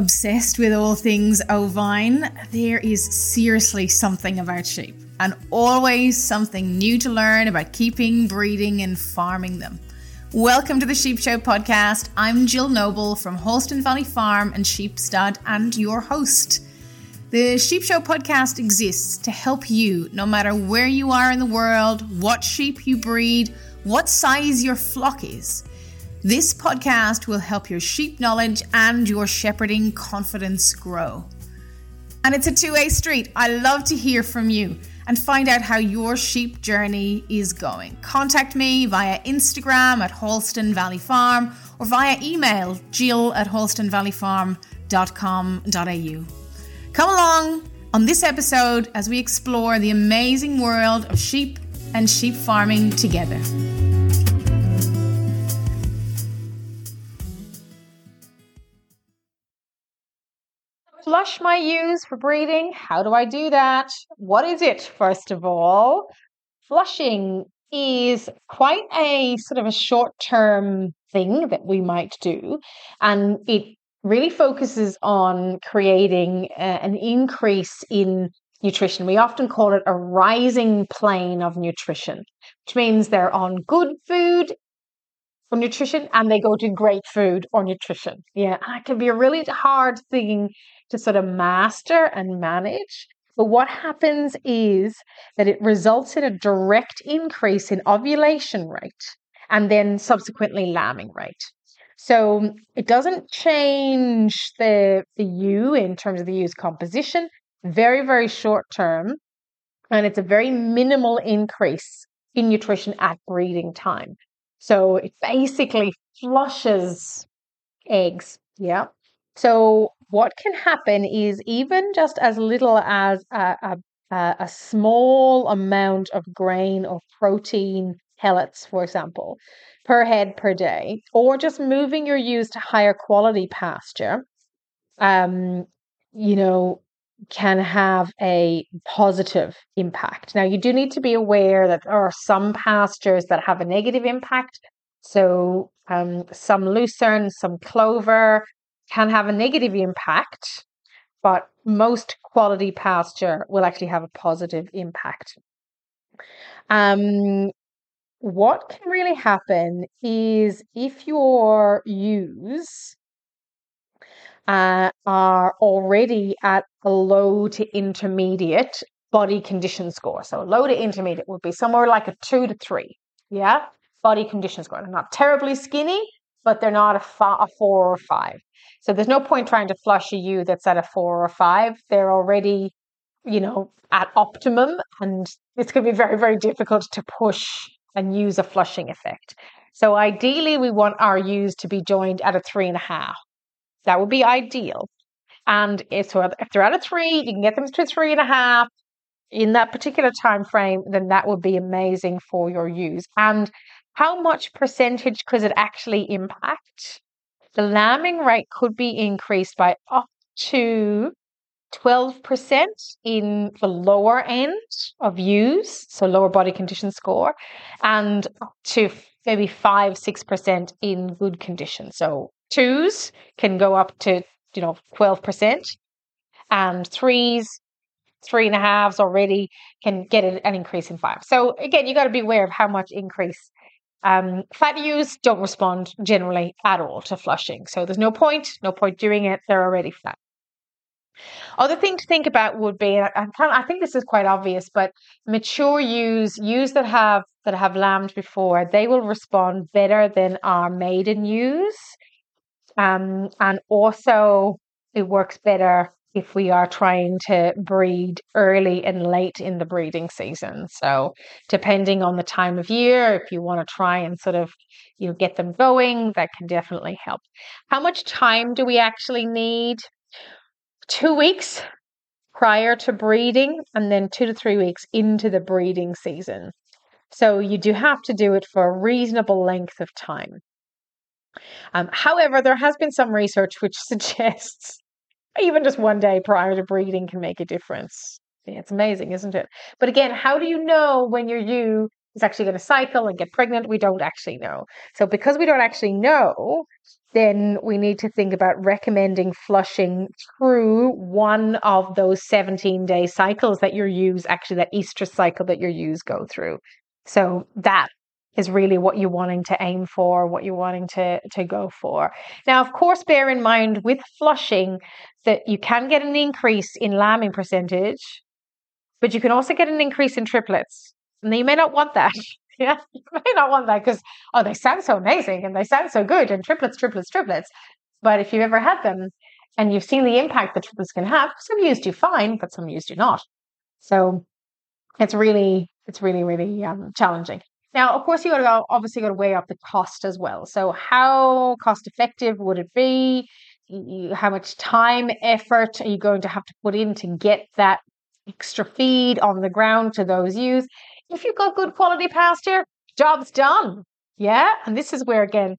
obsessed with all things ovine, there is seriously something about sheep and always something new to learn about keeping, breeding and farming them. Welcome to the Sheep Show podcast. I'm Jill Noble from Holston Valley Farm and Sheep Stud and your host. The Sheep Show podcast exists to help you no matter where you are in the world, what sheep you breed, what size your flock is. This podcast will help your sheep knowledge and your shepherding confidence grow. And it's a two-way street. I love to hear from you and find out how your sheep journey is going. Contact me via Instagram at Holston Valley Farm or via email jill@holstonvalleyfarm.com.au. Come along on this episode as we explore the amazing world of sheep and sheep farming together. Flush my ewes for breeding. How do I do that? What is it, first of all? Flushing is quite a sort of a short-term thing that we might do, and it really focuses on creating an increase in nutrition. We often call it a rising plane of nutrition, which means they're on good food or nutrition and they go to great food or nutrition. Yeah, and it can be a really hard thing to sort of master and manage. But what happens is that it results in a direct increase in ovulation rate and then subsequently lambing rate. So it doesn't change the ewe in terms of the ew's composition, very, very short term. And it's a very minimal increase in nutrition at breeding time. So it basically flushes eggs. Yeah. So what can happen is even just as little as a small amount of grain or protein pellets, for example, per head per day, or just moving your ewes to higher quality pasture, can have a positive impact. Now, you do need to be aware that there are some pastures that have a negative impact. So some lucerne, some clover can have a negative impact, but most quality pasture will actually have a positive impact. What can really happen is if your ewes are already at a low to intermediate body condition score. So low to intermediate would be somewhere like a 2 to 3, yeah, body condition score. They're not terribly skinny, but they're not a 4 or 5. So there's no point trying to flush a ewe that's at a 4 or 5. They're already, at optimum, and it's going to be very, very difficult to push and use a flushing effect. So ideally, we want our ewes to be joined at a 3.5. That would be ideal. And if they're at a 3, you can get them to 3.5 in that particular time frame, then that would be amazing for your ewes. And how much percentage could it actually impact? The lambing rate could be increased by up to 12% in the lower end of ewes, so lower body condition score, and up to maybe 5, 6% in good condition. So 2s can go up to 12%, and 3s, 3.5s already can get an increase in 5. So again, you got to be aware of how much increase. Fat ewes don't respond generally at all to flushing, so there's no point doing it. They're already fat. Other thing to think about would be, I think this is quite obvious, but mature ewes that have lambed before, they will respond better than our maiden ewes. And also it works better if we are trying to breed early and late in the breeding season. So depending on the time of year, if you want to try and sort of, get them going, that can definitely help. How much time do we actually need? 2 weeks prior to breeding and then 2 to 3 weeks into the breeding season. So you do have to do it for a reasonable length of time. However, there has been some research which suggests even just 1 day prior to breeding can make a difference. Yeah, it's amazing, isn't it? But again, how do you know when your ewe is actually going to cycle and get pregnant, we don't actually know. So because we don't actually know, then we need to think about recommending flushing through one of those 17-day cycles that your ewes, actually that estrus cycle that your ewes go through. So that is really what you're wanting to aim for, what you're wanting to go for. Now, of course, bear in mind with flushing that you can get an increase in lambing percentage, but you can also get an increase in triplets. And you may not want that. Yeah, you may not want that because, oh, they sound so amazing and they sound so good and triplets. But if you've ever had them and you've seen the impact that triplets can have, some ewes do fine, but some ewes do not. So it's really challenging. Now, of course, you obviously got to weigh up the cost as well. So how cost effective would it be? How much time, effort are you going to have to put in to get that extra feed on the ground to those ewes? If you've got good quality pasture, job's done. Yeah. And this is where, again,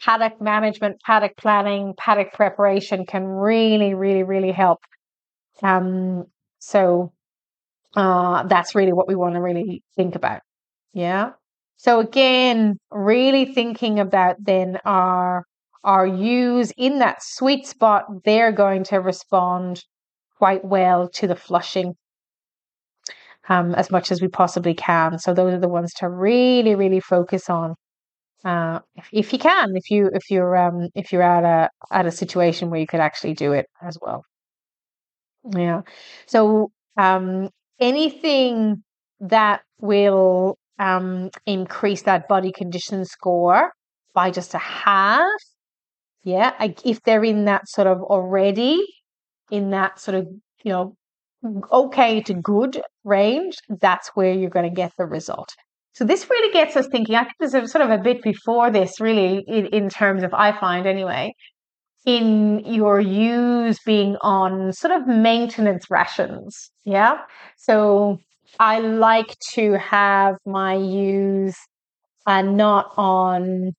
paddock management, paddock planning, paddock preparation can really, really, really help. So that's really what we want to really think about. Yeah. So again, really thinking about then our ewes in that sweet spot, they're going to respond quite well to the flushing. As much as we possibly can. So those are the ones to really, really focus on. If you can, if you're at a situation where you could actually do it as well. Yeah. So anything that will increase that body condition score by just a half. Yeah. If they're in that sort of already in that sort of, you know, okay to good range, that's where you're going to get the result. So this really gets us thinking. I think there's a sort of a bit before this really in terms of, I find anyway, in your ewes being on sort of maintenance rations. Yeah. So I like to have my ewes not on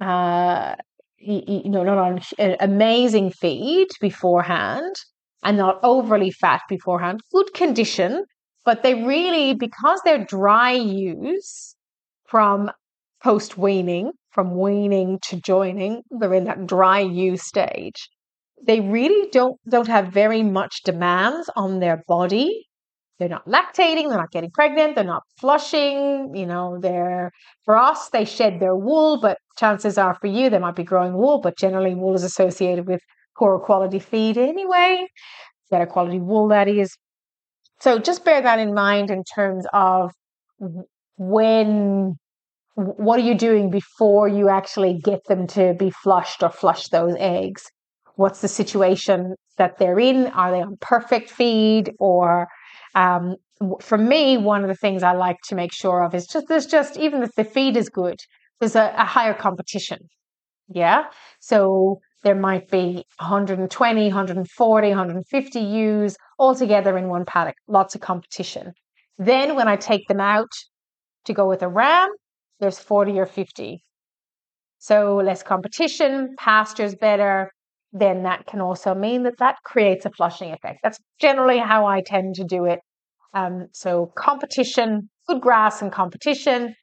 not on amazing feed beforehand, and not overly fat beforehand, good condition, but they really, because they're dry ewes from post-weaning, from weaning to joining, they're in that dry ewe stage, they really don't have very much demands on their body. They're not lactating, they're not getting pregnant, they're not flushing, you know, they're, for us, they shed their wool, but chances are for you, they might be growing wool, but generally wool is associated with poorer quality feed anyway, better quality wool, that is. So just bear that in mind in terms of what are you doing before you actually get them to be flushed or flush those eggs? What's the situation that they're in? Are they on perfect feed? Or for me, one of the things I like to make sure of is there's even if the feed is good, there's a higher competition. Yeah. So there might be 120, 140, 150 ewes all together in one paddock, lots of competition. Then when I take them out to go with a ram, there's 40 or 50. So less competition, pasture's better. Then that can also mean that creates a flushing effect. That's generally how I tend to do it. So competition, good grass and competition,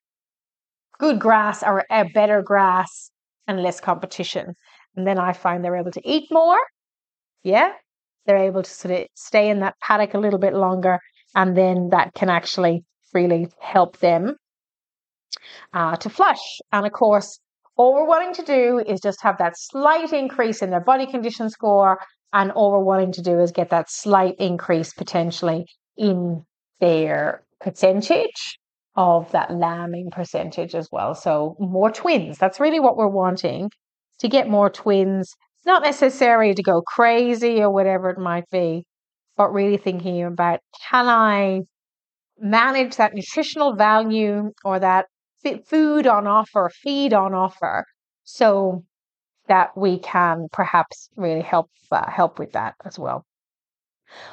good grass or a better grass and less competition. And then I find they're able to eat more. Yeah. They're able to sort of stay in that paddock a little bit longer. And then that can actually really help them to flush. And of course, all we're wanting to do is just have that slight increase in their body condition score. And all we're wanting to do is get that slight increase potentially in their percentage of that lambing percentage as well. So more twins. That's really what we're wanting. To get more twins, not necessarily to go crazy or whatever it might be, but really thinking about, can I manage that nutritional value or that food on offer, feed on offer, so that we can perhaps really help with that as well.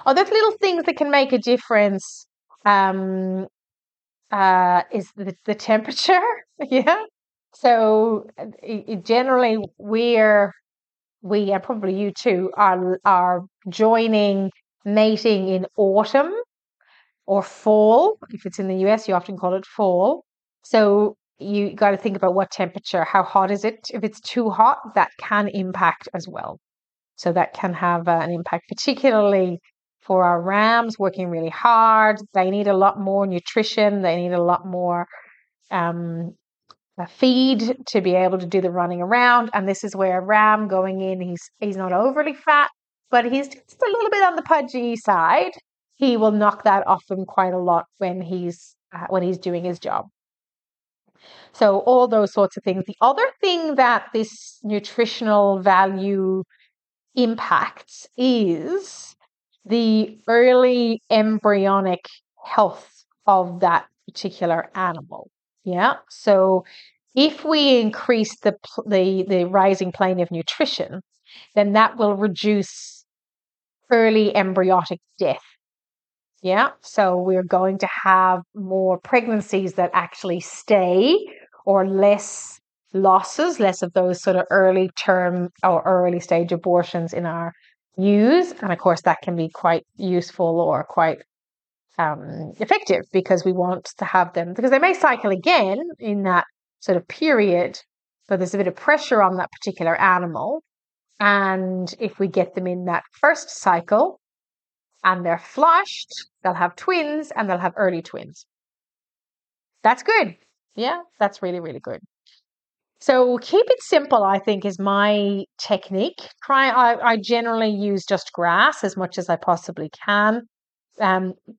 Oh, those little things that can make a difference is the temperature, yeah. So generally we and probably you too are joining mating in autumn. or fall. If it's in the US, you often call it fall. So you got to think about what temperature, how hot is it? If it's too hot, that can impact as well. So that can have an impact, particularly for our rams working really hard. They need a lot more nutrition. They need a lot more feed to be able to do the running around. And this is where a ram going in, he's not overly fat, but he's just a little bit on the pudgy side. He will knock that off him quite a lot when he's doing his job. So all those sorts of things. The other thing that this nutritional value impacts is the early embryonic health of that particular animal. Yeah. So if we increase the rising plane of nutrition, then that will reduce early embryotic death. Yeah. So we're going to have more pregnancies that actually stay, or less losses, less of those sort of early term or early stage abortions in our ewes. And of course that can be quite useful or quite effective, because we want to have them, because they may cycle again in that sort of period, but there's a bit of pressure on that particular animal. And if we get them in that first cycle and they're flushed, they'll have twins, and they'll have early twins. That's good. Yeah, that's really, really good. So keep it simple, I think, is my technique. I generally use just grass as much as I possibly can.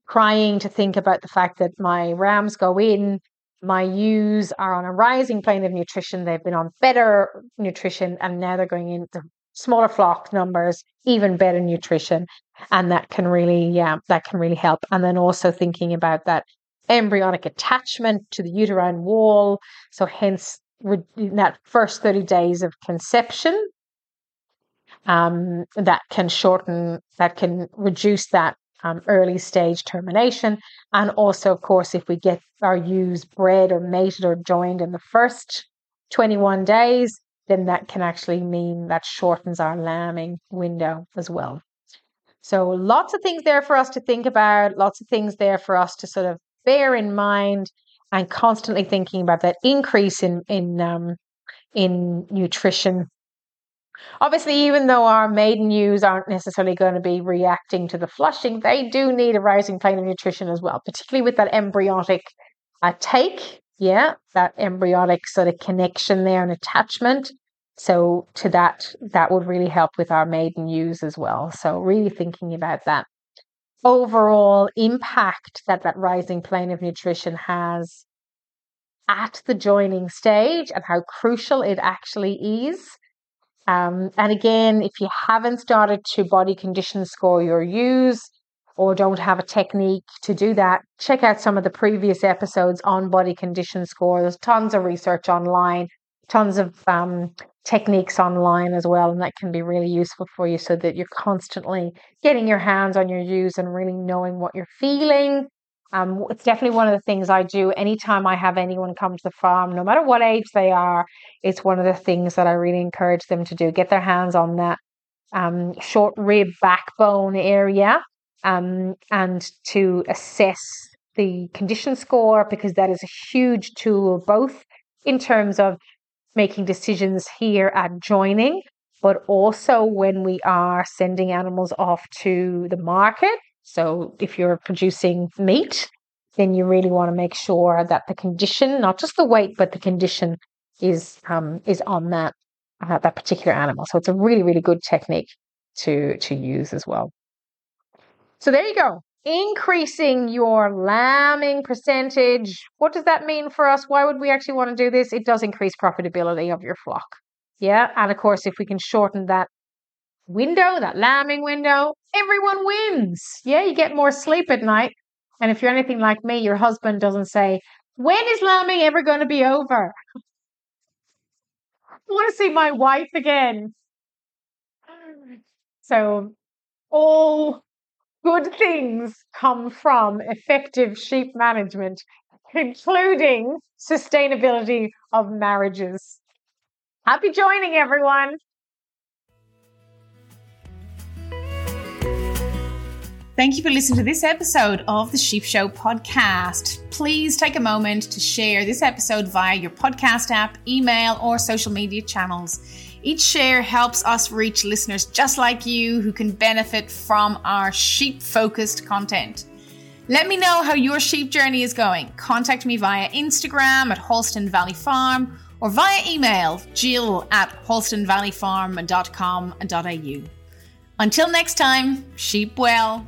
Trying to think about the fact that my rams go in, my ewes are on a rising plane of nutrition. They've been on better nutrition, and now they're going into smaller flock numbers, even better nutrition, and that can really help. And then also thinking about that embryonic attachment to the uterine wall. So hence in that first 30 days of conception, that can reduce that early stage termination. And also, of course, if we get our ewes bred or mated or joined in the first 21 days, then that can actually mean that shortens our lambing window as well. So lots of things there for us to think about, lots of things there for us to sort of bear in mind, and constantly thinking about that increase in nutrition. Obviously, even though our maiden ewes aren't necessarily going to be reacting to the flushing, they do need a rising plane of nutrition as well, particularly with that embryonic take. Yeah, that embryonic sort of connection there and attachment. So to that would really help with our maiden ewes as well. So really thinking about that overall impact that rising plane of nutrition has at the joining stage, and how crucial it actually is. And again, if you haven't started to body condition score your ewes, or don't have a technique to do that, check out some of the previous episodes on body condition score. There's tons of research online, tons of techniques online as well, and that can be really useful for you, so that you're constantly getting your hands on your ewes and really knowing what you're feeling. It's definitely one of the things I do anytime I have anyone come to the farm, no matter what age they are. It's one of the things that I really encourage them to do. Get their hands on that short rib backbone area, and to assess the condition score, because that is a huge tool, both in terms of making decisions here at joining, but also when we are sending animals off to the market. So if you're producing meat, then you really want to make sure that the condition, not just the weight, but the condition is on that particular animal. So it's a really, really good technique to use as well. So there you go. Increasing your lambing percentage. What does that mean for us? Why would we actually want to do this? It does increase profitability of your flock. Yeah. And of course, if we can shorten that window, that lambing window, everyone wins. Yeah. You get more sleep at night. And if you're anything like me, your husband doesn't say, "When is lambing ever going to be over? I want to see my wife again." So all good things come from effective sheep management, including sustainability of marriages. Happy joining, everyone. Thank you for listening to this episode of the Sheep Show podcast. Please take a moment to share this episode via your podcast app, email, or social media channels. Each share helps us reach listeners just like you who can benefit from our sheep-focused content. Let me know how your sheep journey is going. Contact me via Instagram at Holston Valley Farm or via email jill@holstonvalleyfarm.com.au. Until next time, sheep well.